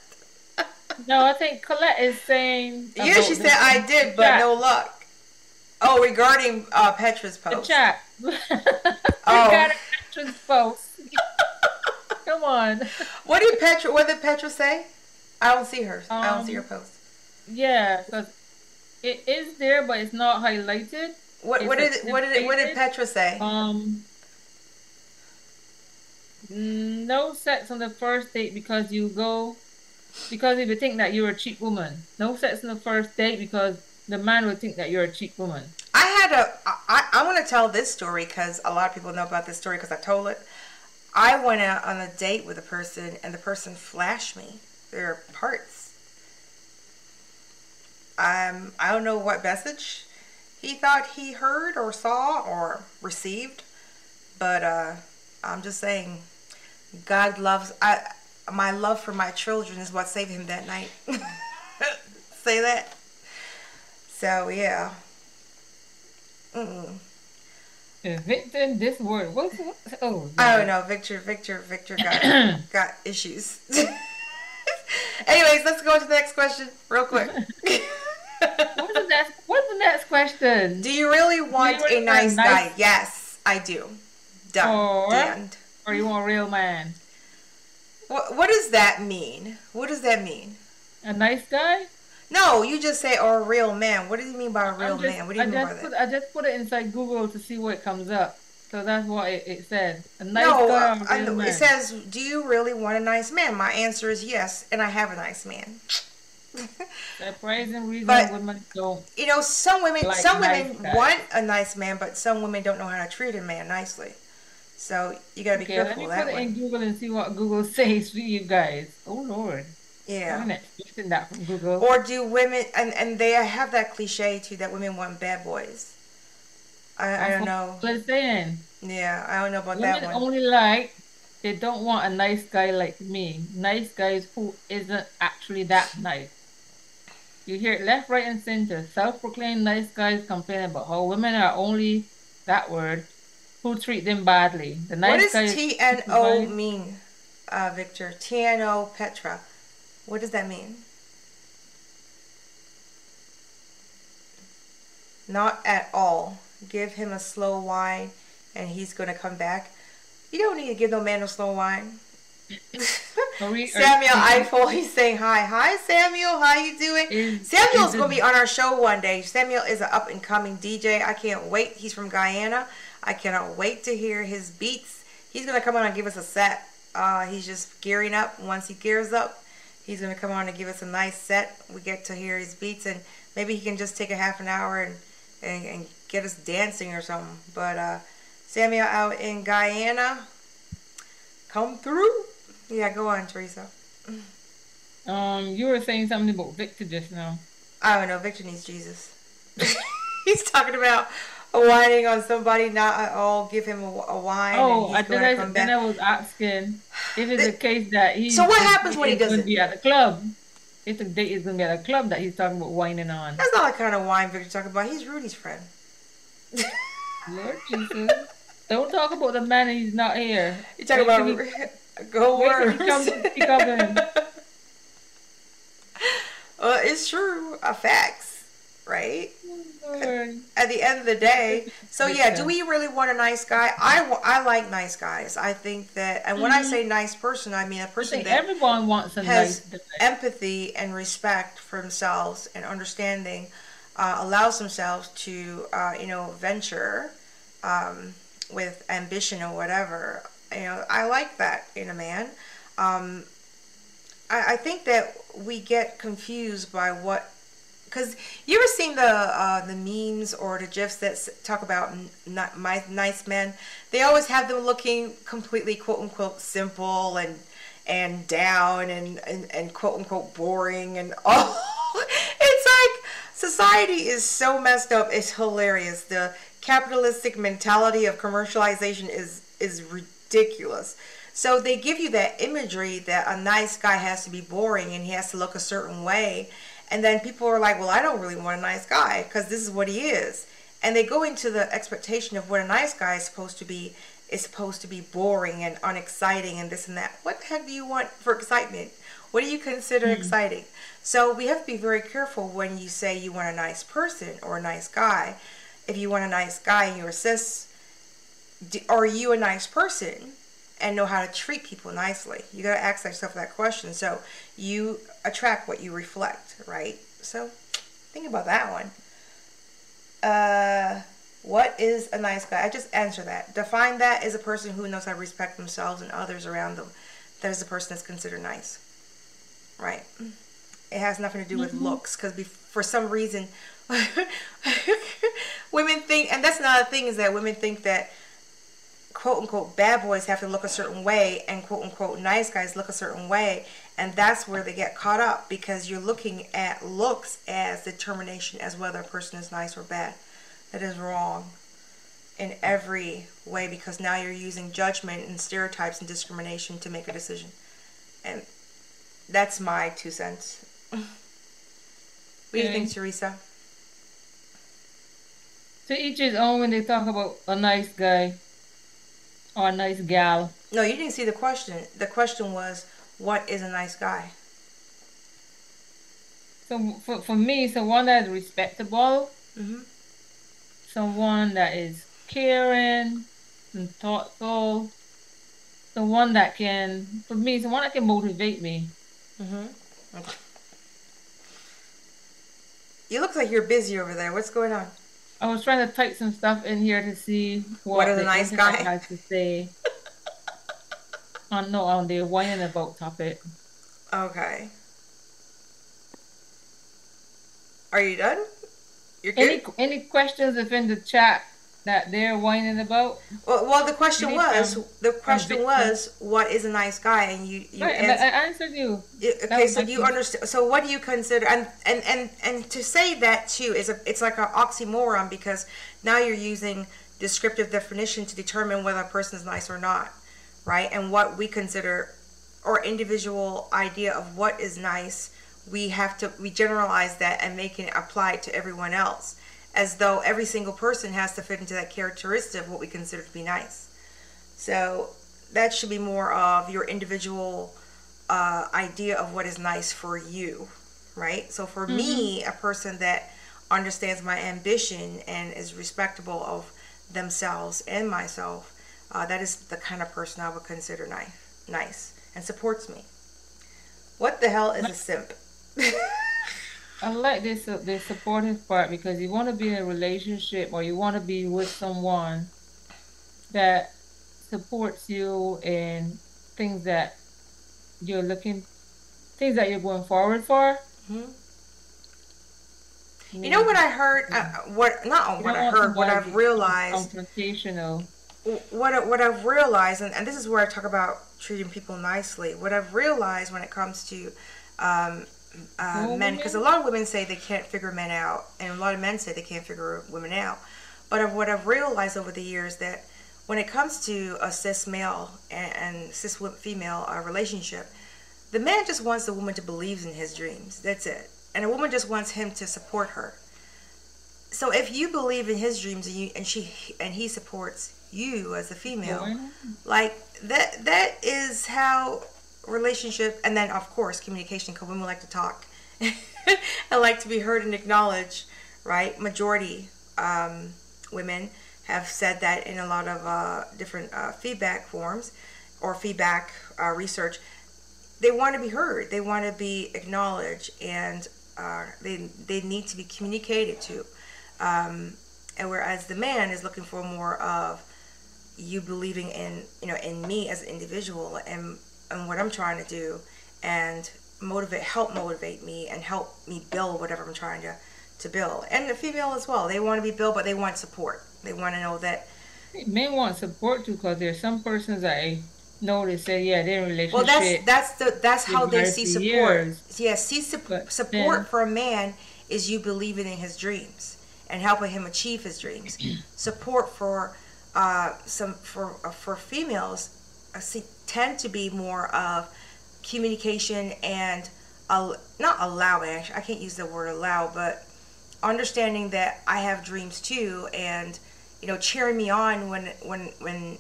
No, I think Colette is saying. Yeah, she said I did, but no luck. Oh, regarding uh, Petra's post. The chat. Oh. Regarding Petra's post. Come on. What did Petra? What did Petra say? I don't see her. Um, I don't see her post. Yeah, because it is there, but it's not highlighted. What? It's what did? What did? What did Petra say? Um. No sex on the first date because you go, because if you think that you're a cheap woman. No sex on the first date because the man would think that you're a cheap woman. I had a, I, I want to tell this story because a lot of people know about this story because I told it. I went out on a date with a person and the person flashed me their parts. Um, I don't know what message he thought he heard or saw or received, but uh, I'm just saying. God loves, I, my love for my children is what saved him that night. Say that. So, yeah. Mm-mm. Victor, this word. What's, what's, oh, God. I don't know. Victor, Victor, Victor got, got issues. Anyways, let's go to the next question real quick. What's, the next, what's the next question? Do you really want you really a nice, nice guy? Yes, I do. Done. Oh, right. Or you want a real man? What What does that mean? What does that mean? A nice guy? No, you just say or a real man. What do you mean by a real just, man? What do you I mean by put, that? I just put it inside Google to see what comes up. So that's what it, it said. A nice no, guy. Or a real I, man. It says, do you really want a nice man? My answer is yes, and I have a nice man. Surprising reason but, women don't. You know, some women, like some nice women guys. want a nice man, but some women don't know how to treat a man nicely. So you gotta be okay, careful. Let me put it in Google and see what Google says for you guys. Oh Lord. Yeah. I'm not expecting that from Google. Or do women and and they have that cliche too that women want bad boys. I, I don't know. Listen. Yeah, I don't know about women that one. Only like they don't want a nice guy like me. Nice guys who isn't actually that nice. You hear it left, right, and center. Self-proclaimed nice guys complain about how women are only, that word, who treat them badly. The nice guys. What does T N O mean, uh, Victor? T N O Petra. What does that mean? Not at all. Give him a slow wine and he's going to come back. You don't need to give no man no slow wine. Samuel Eiffel, he's saying hi. Hi, Samuel. How you doing? Is, Samuel's going to be on our show one day. Samuel is an up-and-coming D J. I can't wait. He's from Guyana. I cannot wait to hear his beats. He's going to come on and give us a set. Uh, he's just gearing up. Once he gears up, he's going to come on and give us a nice set. We get to hear his beats, and maybe he can just take a half an hour and, and, and get us dancing or something. But uh, Samuel out in Guyana, come through. Yeah, go on, Teresa. Um, you were saying something about Victor just now. I don't know. Victor needs Jesus. He's talking about whining on somebody. Not at all. Give him a, a whine. Oh, and I think I, then I was asking if it's the case that he. So what happens when he doesn't? Gonna be at the club. If the date is gonna be at a club that he's talking about whining on. That's not the kind of wine Victor's talking about. He's Rudy's friend. Lord Jesus. Don't talk about the man and he's not here. You talking about. He, Go worse. Well, it's true. Uh, facts, right? Oh, at, at the end of the day. So yeah, do we really want a nice guy? I, I like nice guys. I think that, and when mm-hmm. I say nice person, I mean a person that everyone wants a has nice empathy and respect for themselves and understanding, uh, allows themselves to, uh, you know, venture um, with ambition or whatever. You know, I like that in a man. Um, I, I think that we get confused by what, because you ever seen the uh, the memes or the gifs that talk about not my nice men? They always have them looking completely quote unquote simple and and down and and, and quote unquote boring and all. It's like society is so messed up. It's hilarious. The capitalistic mentality of commercialization is is ridiculous. Ridiculous. So they give you that imagery that a nice guy has to be boring and he has to look a certain way, and then people are like, well, I don't really want a nice guy because this is what he is, and they go into the expectation of what a nice guy is supposed to be. Is supposed to be boring and unexciting and this and that. What the heck do you want for excitement? What do you consider mm-hmm. exciting? So we have to be very careful when you say you want a nice person or a nice guy. If you want a nice guy and you assist, are you a nice person and know how to treat people nicely? You got to ask yourself that question. So you attract what you reflect, right? So think about that one. Uh, what is a nice guy? I just answered that. Define that as a person who knows how to respect themselves and others around them. That is the person that's considered nice, right? It has nothing to do with mm-hmm. looks, because for some reason women think, and that's another thing, is that women think that quote-unquote bad boys have to look a certain way and quote-unquote nice guys look a certain way, and that's where they get caught up, because you're looking at looks as determination as whether a person is nice or bad. That is wrong in every way, because now you're using judgment and stereotypes and discrimination to make a decision, and that's my two cents. What do you think, Teresa? To each his own when they talk about a nice guy. Or a nice gal. No, you didn't see the question. The question was, what is a nice guy? So for, for me, someone that is respectable, mm-hmm. someone that is caring and thoughtful, someone that can, for me, someone that can motivate me. Mm-hmm. Okay. You look like you're busy over there. What's going on? I was trying to type some stuff in here to see what, what are the, the nice guy has to say. I know on the whining about topic. Okay. Are you done? You're good? Any, any questions within the chat that they're whining about? Well, well the question was, them? the question was, what is a nice guy? And you, you right, answer, I answered you. you okay, so you understand. So what do you consider? And and and and to say that too is a, it's like an oxymoron, because now you're using descriptive definition to determine whether a person is nice or not, right? And what we consider, or individual idea of what is nice, we have to we generalize that and make it apply it to everyone else, as though every single person has to fit into that characteristic of what we consider to be nice. So that should be more of your individual uh, idea of what is nice for you, right? So for mm-hmm. me, a person that understands my ambition and is respectable of themselves and myself, uh, that is the kind of person I would consider nice, nice and supports me. What the hell is a simp? I like this uh, the supportive part, because you want to be in a relationship or you want to be with someone that supports you in things that you're looking, things that you're going forward for. Mm-hmm. You know what I heard? Yeah. I, what not what I heard? What I've realized. Confrontational. What what I've realized, and, and this is where I talk about treating people nicely. What I've realized when it comes to um, uh, men, because a lot of women say they can't figure men out, and a lot of men say they can't figure women out. But of what I've realized over the years, that when it comes to a cis male and, and cis female uh, relationship, the man just wants the woman to believe in his dreams. That's it. And a woman just wants him to support her. So if you believe in his dreams and you and she and he supports you as a female, like that that is how relationship. And then of course communication, because women like to talk and like to be heard and acknowledged, right? Majority um, women have said that in a lot of uh, different uh, feedback forms or feedback uh, research. They want to be heard. They want to be acknowledged, and uh, they they need to be communicated to. Um, and whereas the man is looking for more of you believing in you know in me as an individual and and what I'm trying to do, and motivate, help motivate me and help me build whatever I'm trying to to build. And the female as well. They want to be built, but they want support. They want to know that men want support too, because there's some persons that. I... No, they say, yeah, they're in a relationship. Well, that's that's the that's how they see support. Years, yeah, see su support then, for a man is you believing in his dreams and helping him achieve his dreams. Support for uh, some for uh, for females uh, see, tend to be more of communication and uh, not allowing. I can't use the word allow, but understanding that I have dreams too, and you know, cheering me on when when when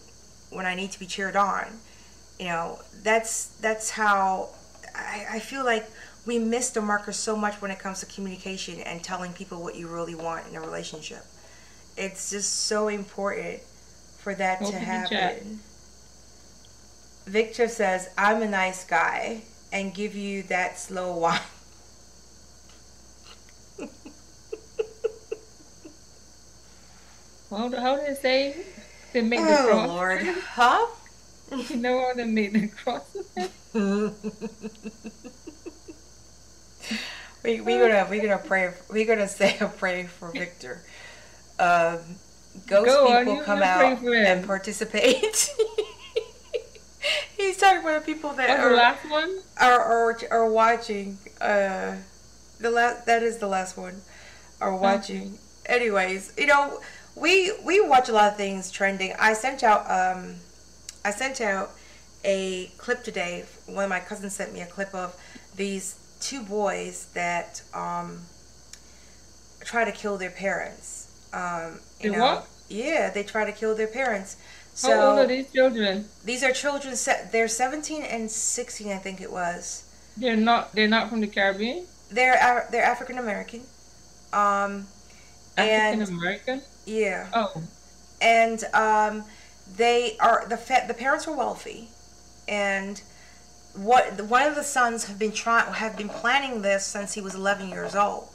when I need to be cheered on. You know, that's that's how I, I feel like we miss the marker so much when it comes to communication and telling people what you really want in a relationship. It's just so important for that to happen. Victor says, "I'm a nice guy," and give you that slow walk. Well, how did it say? To make oh the cross. Lord, huh? You know how to make the cross. we we gonna we gonna pray. We gonna say a prayer for Victor. Um, ghost Go people on, come out and participate. He's talking about the people that That's are the last one are are, are watching. Uh, the last that is the last one are watching. Okay. Anyways, you know. We we watch a lot of things trending. I sent out um, I sent out a clip today. One of my cousins sent me a clip of these two boys that um, try to kill their parents. Um, you they know, what? Yeah, they try to kill their parents. So how old are these children? These are children. They're seventeen and sixteen, I think it was. They're not. They're not from the Caribbean. They're they're African American. Um, African American. Yeah. Oh. And um, they are the fa the parents were wealthy, and what the, one of the sons have been trying have been planning this since he was eleven years old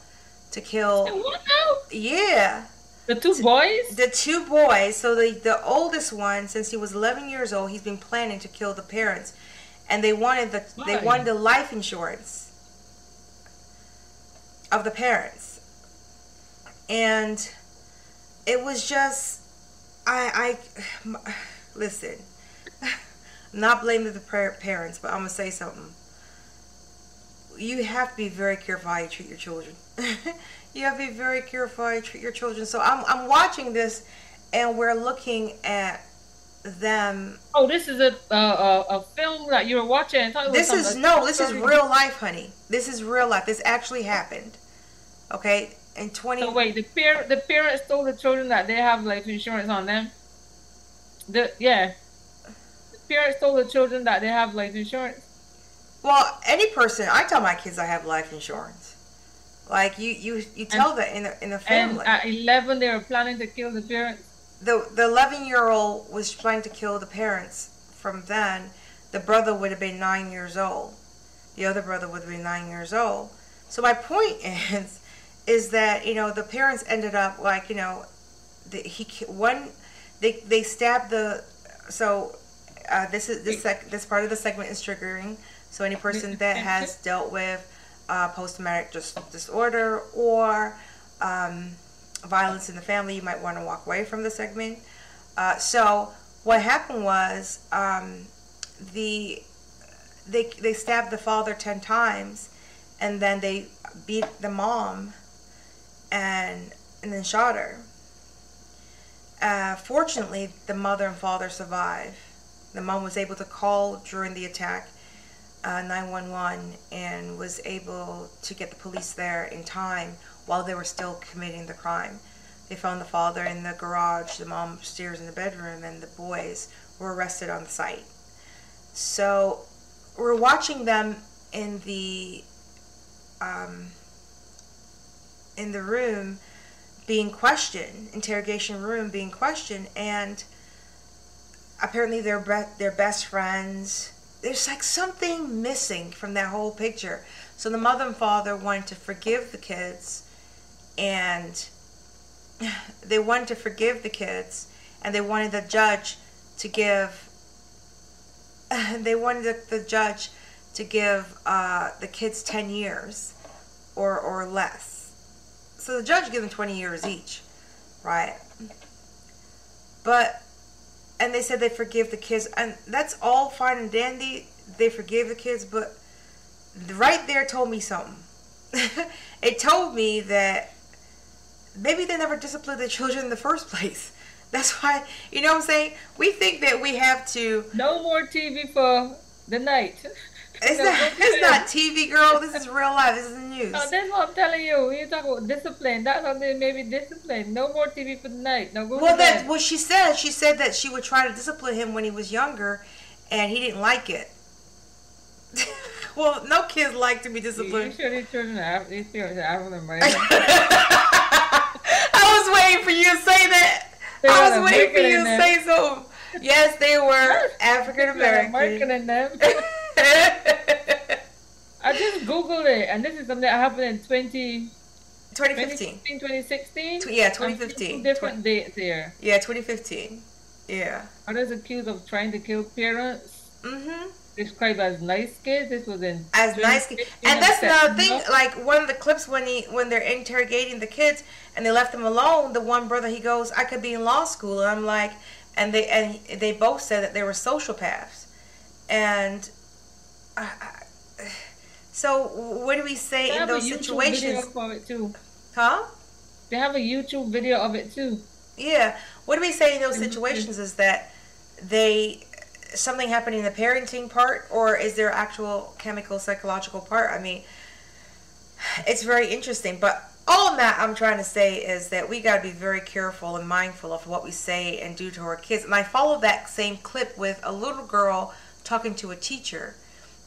to kill. What now? Yeah. The two to, boys. The two boys. So the the oldest one, since he was eleven years old, he's been planning to kill the parents, and they wanted the Why? they wanted the life insurance of the parents, and. It was just, I, I listen, I'm not blaming the parents, but I'm going to say something. You have to be very careful how you treat your children. You have to be very careful how you treat your children. So I'm, I'm watching this, and we're looking at them. Oh, this is a uh, a film that you were watching. And talking this about is no, this is real life, honey. This is real life. This actually happened. Okay, in twenty. So wait, the par the parents told the children that they have life insurance on them. The yeah, the parents told the children that they have life insurance. Well, any person, I tell my kids I have life insurance. Like you, you, you tell and, that in the in the family. And at eleven, they were planning to kill the parents. The the eleven year old was planning to kill the parents. From then, the brother would have been nine years old. The other brother would have been nine years old. So my point is, is that you know the parents ended up like you know, the, he one, they they stabbed the. So, uh, this is this sec, this part of the segment is triggering. So any person that has dealt with uh, post-traumatic dis disorder or um, violence in the family, you might want to walk away from the segment. Uh, so what happened was um, the they they stabbed the father ten times, and then they beat the mom, and and then shot her. Uh, fortunately, the mother and father survived. The mom was able to call during the attack. Uh, nine one one and was able to get the police there in time while they were still committing the crime. They found the father in the garage, the mom upstairs in the bedroom, and the boys were arrested on the site. So we're watching them in the um, in the room being questioned, interrogation room being questioned, and apparently they're be- they're best friends. There's like something missing from that whole picture. So the mother and father wanted to forgive the kids, and they wanted to forgive the kids, and they wanted the judge to give. They wanted the judge to give uh, the kids ten years, or or less. So the judge gave them twenty years each, right? But. And they said they forgive the kids, and that's all fine and dandy. They forgive the kids, but right there told me something. It told me that maybe they never disciplined the children in the first place. That's why, you know what I'm saying? We think that we have to... No more T V for the night. It's, no, not, it's not T V, girl. This is real life. This is the news. No, that's what I'm telling you. You talk about discipline. That's how they may be disciplined. No more T V for the night. No, go well, that's what she said. She said that she would try to discipline him when he was younger, and he didn't like it. Well, no kids like to be disciplined. You sure these children are these parents are African American? I was waiting for you to say that. They I was waiting for you to them. say something. Yes, they were African American. American in them. I just googled it, and this is something that happened in twenty fifteen, twenty sixteen. Yeah, twenty fifteen. Different dates there. Yeah, twenty fifteen. Yeah. Others accused of trying to kill parents. Mm-hmm. Described as nice kids. This was in as nice kids, and that's the thing. Like one of the clips when he when they're interrogating the kids and they left them alone. The one brother, he goes, "I could be in law school," and I'm like, and they and they both said that they were sociopaths, and. Uh, so what do we say they in those situations? They have a YouTube video of it too. Huh? They have a YouTube video of it too. Yeah. What do we say in those situations? Is that they something happened in the parenting part, or is there actual chemical psychological part? I mean, it's very interesting. But all that I'm trying to say is that we got to be very careful and mindful of what we say and do to our kids. And I followed that same clip with a little girl talking to a teacher.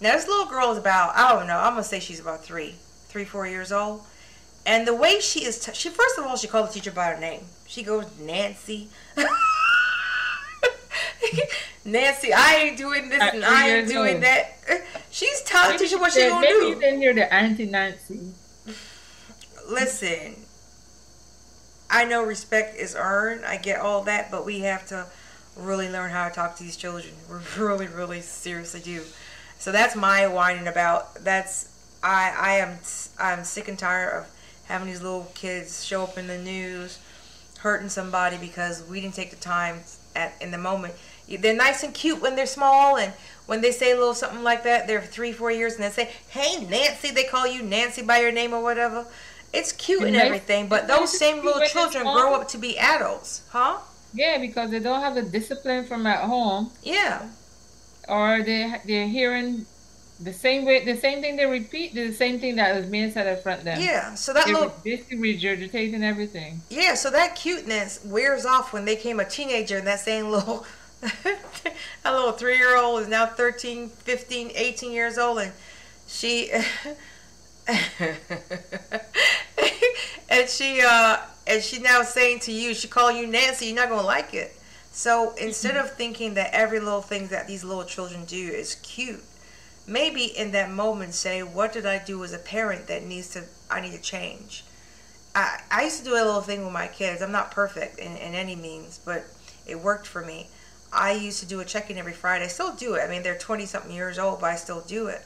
Now, this little girl is about, I don't know, I'm going to say she's about three, three, four years old. And the way she is, t she first of all, she called the teacher by her name. She goes, Nancy. Nancy, I ain't doing this At and I ain't doing old. that. She's telling the teacher what she's going to do. Maybe then you're the Auntie Nancy. Listen, I know respect is earned. I get all that, but we have to really learn how to talk to these children. We really, really seriously do. So that's my whining about. That's I. I am. I'm sick and tired of having these little kids show up in the news, hurting somebody because we didn't take the time at in the moment. They're nice and cute when they're small, and when they say a little something like that, they're three, four years, and they say, "Hey, Nancy," they call you Nancy by your name or whatever. It's cute and everything, but those same little children grow up to be adults, huh? Yeah, because they don't have the discipline from at home. Yeah. Or they they're hearing the same way, the same thing they repeat, the same thing that was being said in front of them. Yeah, so that they're little basically regurgitating everything. Yeah, so that cuteness wears off when they became a teenager, and that same little a little three-year-old is now thirteen, fifteen, eighteen years old, and she and she uh and she now saying to you, she call you Nancy, you're not gonna like it. So instead of thinking that every little thing that these little children do is cute, maybe in that moment say, what did I do as a parent that needs to, I need to change? I, I used to do a little thing with my kids. I'm not perfect in, in any means, but it worked for me. I used to do a check-in every Friday. I still do it. I mean, they're twenty-something years old, but I still do it.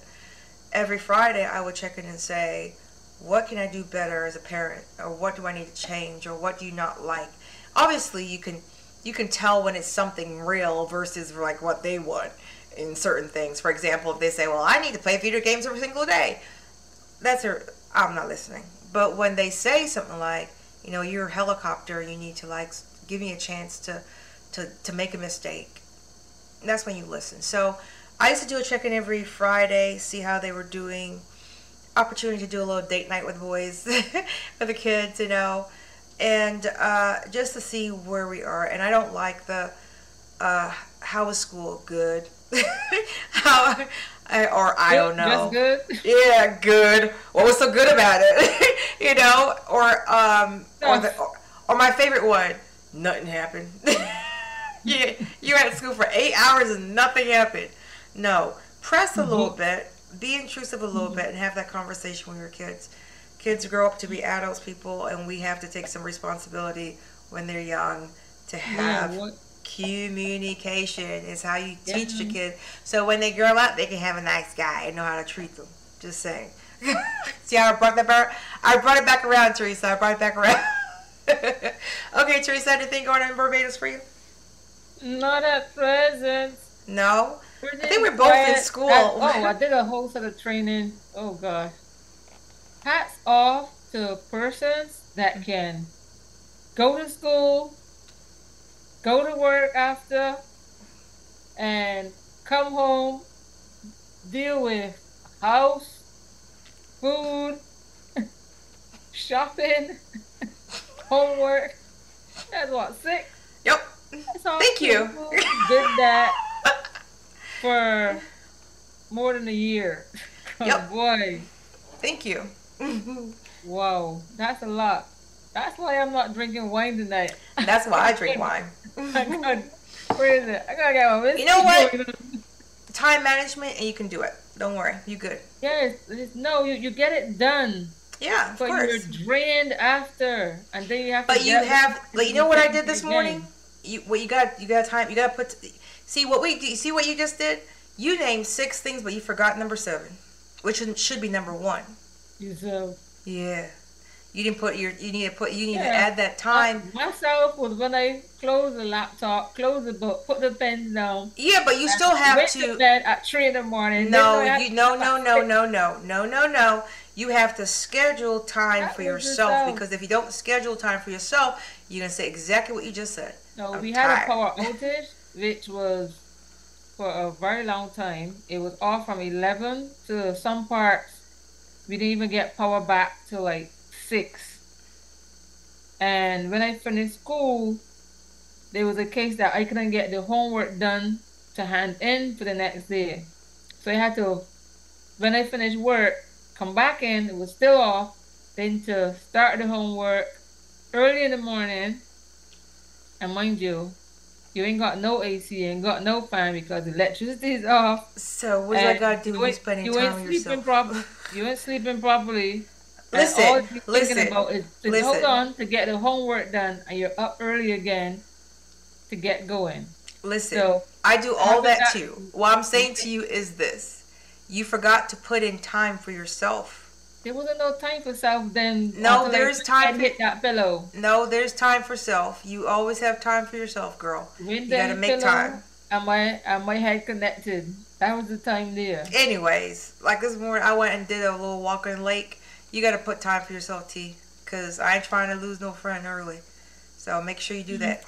Every Friday, I would check in and say, what can I do better as a parent? Or what do I need to change? Or what do you not like? Obviously, you can... you can tell when it's something real versus like what they want in certain things. For example, if they say, well, I need to play video games every single day, that's a, I'm not listening. But when they say something like, you know, you're a helicopter, you need to like, give me a chance to, to, to make a mistake. That's when you listen. So I used to do a check-in every Friday, see how they were doing, opportunity to do a little date night with boys, with the kids, you know. And uh, just to see where we are. And I don't like the, uh, how is school good? how, I, or I don't know. Just good? Yeah, good. What was so good about it? you know, or, um, or, the, or, or my favorite one, nothing happened. yeah, you were at school for eight hours and nothing happened. No, press a mm-hmm. little bit, be intrusive a little mm-hmm. bit, and have that conversation with your kids. Kids grow up to be adults, people, and we have to take some responsibility when they're young to have yeah, communication is how you yeah. teach the kids. So when they grow up, they can have a nice guy and know how to treat them. Just saying. See how I brought that back? I brought it back around, Teresa. I brought it back around. Okay, Teresa, anything going on in Barbados for you? Not at present. No? I think we're both in school. That, oh, I did a whole set of training. Oh, gosh. Hats off to persons that can go to school, go to work after, and come home, deal with house, food, shopping, homework. That's what, six? Yep. That's all. Thank you. Did that for more than a year. Yep. Oh, boy. Thank you. Whoa, that's a lot. That's why I'm not drinking wine tonight. That's why I drink wine. I gotta, where is it? I gotta get my whiskey. You know what? Time management, and you can do it. Don't worry, you good. Yes, no, you, you get it done. Yeah, of but course. But you're drained after, and then you have. But to you have, but you know what I did this morning? You, well, you got, you got time. You got to put. See what we do. See what you just did. You named six things, but you forgot number seven, which should be number one. Yourself. Yeah, you didn't put your. You need to put. You need yeah. to add that time. I, myself was when I close the laptop, close the book, put the pens down. Yeah, but you still have went to. Went to bed at three in the morning. No, you no no no no no no no no. You have to schedule time that for yourself, yourself because if you don't schedule time for yourself, you're gonna say exactly what you just said. No, I'm we tired. Had a power outage, which was for a very long time. It was off from eleven to some parts. We didn't even get power back till like six. And when I finished school, there was a case that I couldn't get the homework done to hand in for the next day. So I had to, when I finished work, come back in, it was still off, then to start the homework early in the morning. And mind you, you ain't got no A C, you ain't got no fan because electricity is off. So what do I got to do when you're spending you time with yourself? Proper, you ain't sleeping properly. Listen, all you're listen, thinking about is to listen. Hold on to get the homework done, and you're up early again to get going. Listen, so, I do all that too. What I'm saying to you is this. You forgot to put in time for yourself. There wasn't no time for self then. No, there's time. For, hit that pillow. No, there's time for self. You always have time for yourself, girl. When you gotta make time. And my and my head connected. That was the time there. Anyways, like this morning, I went and did a little walk in the lake. You gotta put time for yourself, T, because I ain't trying to lose no friend early. So make sure you do mm-hmm. that.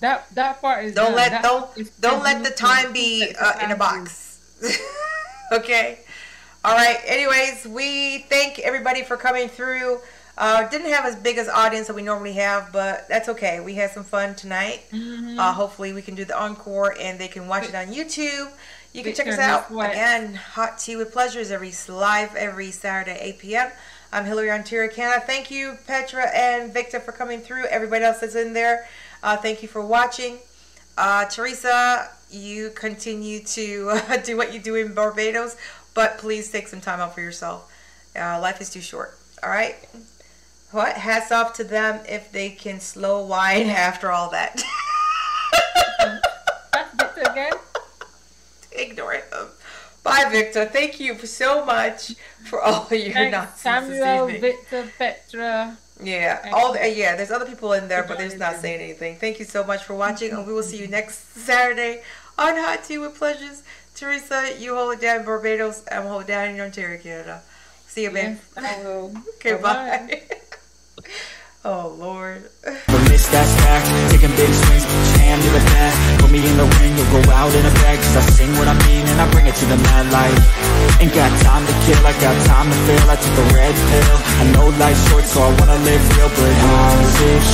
That that part is don't done. let that don't is, don't let the time be uh, in a box. Okay. All right. Anyways, we thank everybody for coming through. Uh, didn't have as big as audience that we normally have, but that's okay. We had some fun tonight. Mm-hmm. uh, hopefully we can do the encore and they can watch it on YouTube. You can Victor, check us out again. Hot Tea with Pleazures every live every Saturday at eight p m I'm Hillary on Tiracana. Thank you, Petra and Victor, for coming through. Everybody else that's in there, uh, thank you for watching. Uh, Teresa, you continue to uh, do what you do in Barbados, but please take some time out for yourself. Uh, life is too short. All right. What? Hats off to them if they can slow wine after all that. That's Victor again. Ignore him. Bye, Victor. Thank you so much for all your Thanks, nonsense. Samuel, this Victor, Petra. Yeah, and all the, yeah. There's other people in there, but they're just not saying anything. Thank you so much for watching, and we will see you next Saturday on Hot Tea with Pleazures. Teresa, you hold it down in Barbados, and we'll hold it down in Ontario, Canada. See you, man. Yes, okay, bye. bye. Oh, Lord. But miss that stack, taking big swings, stand to the bat. Put me in the ring, you'll go out in a bag. Cause I sing what I mean and I bring it to the mad light. Ain't got time to kill, I got time to feel. I took a red pill, I know life's short, so I wanna live real. But how's it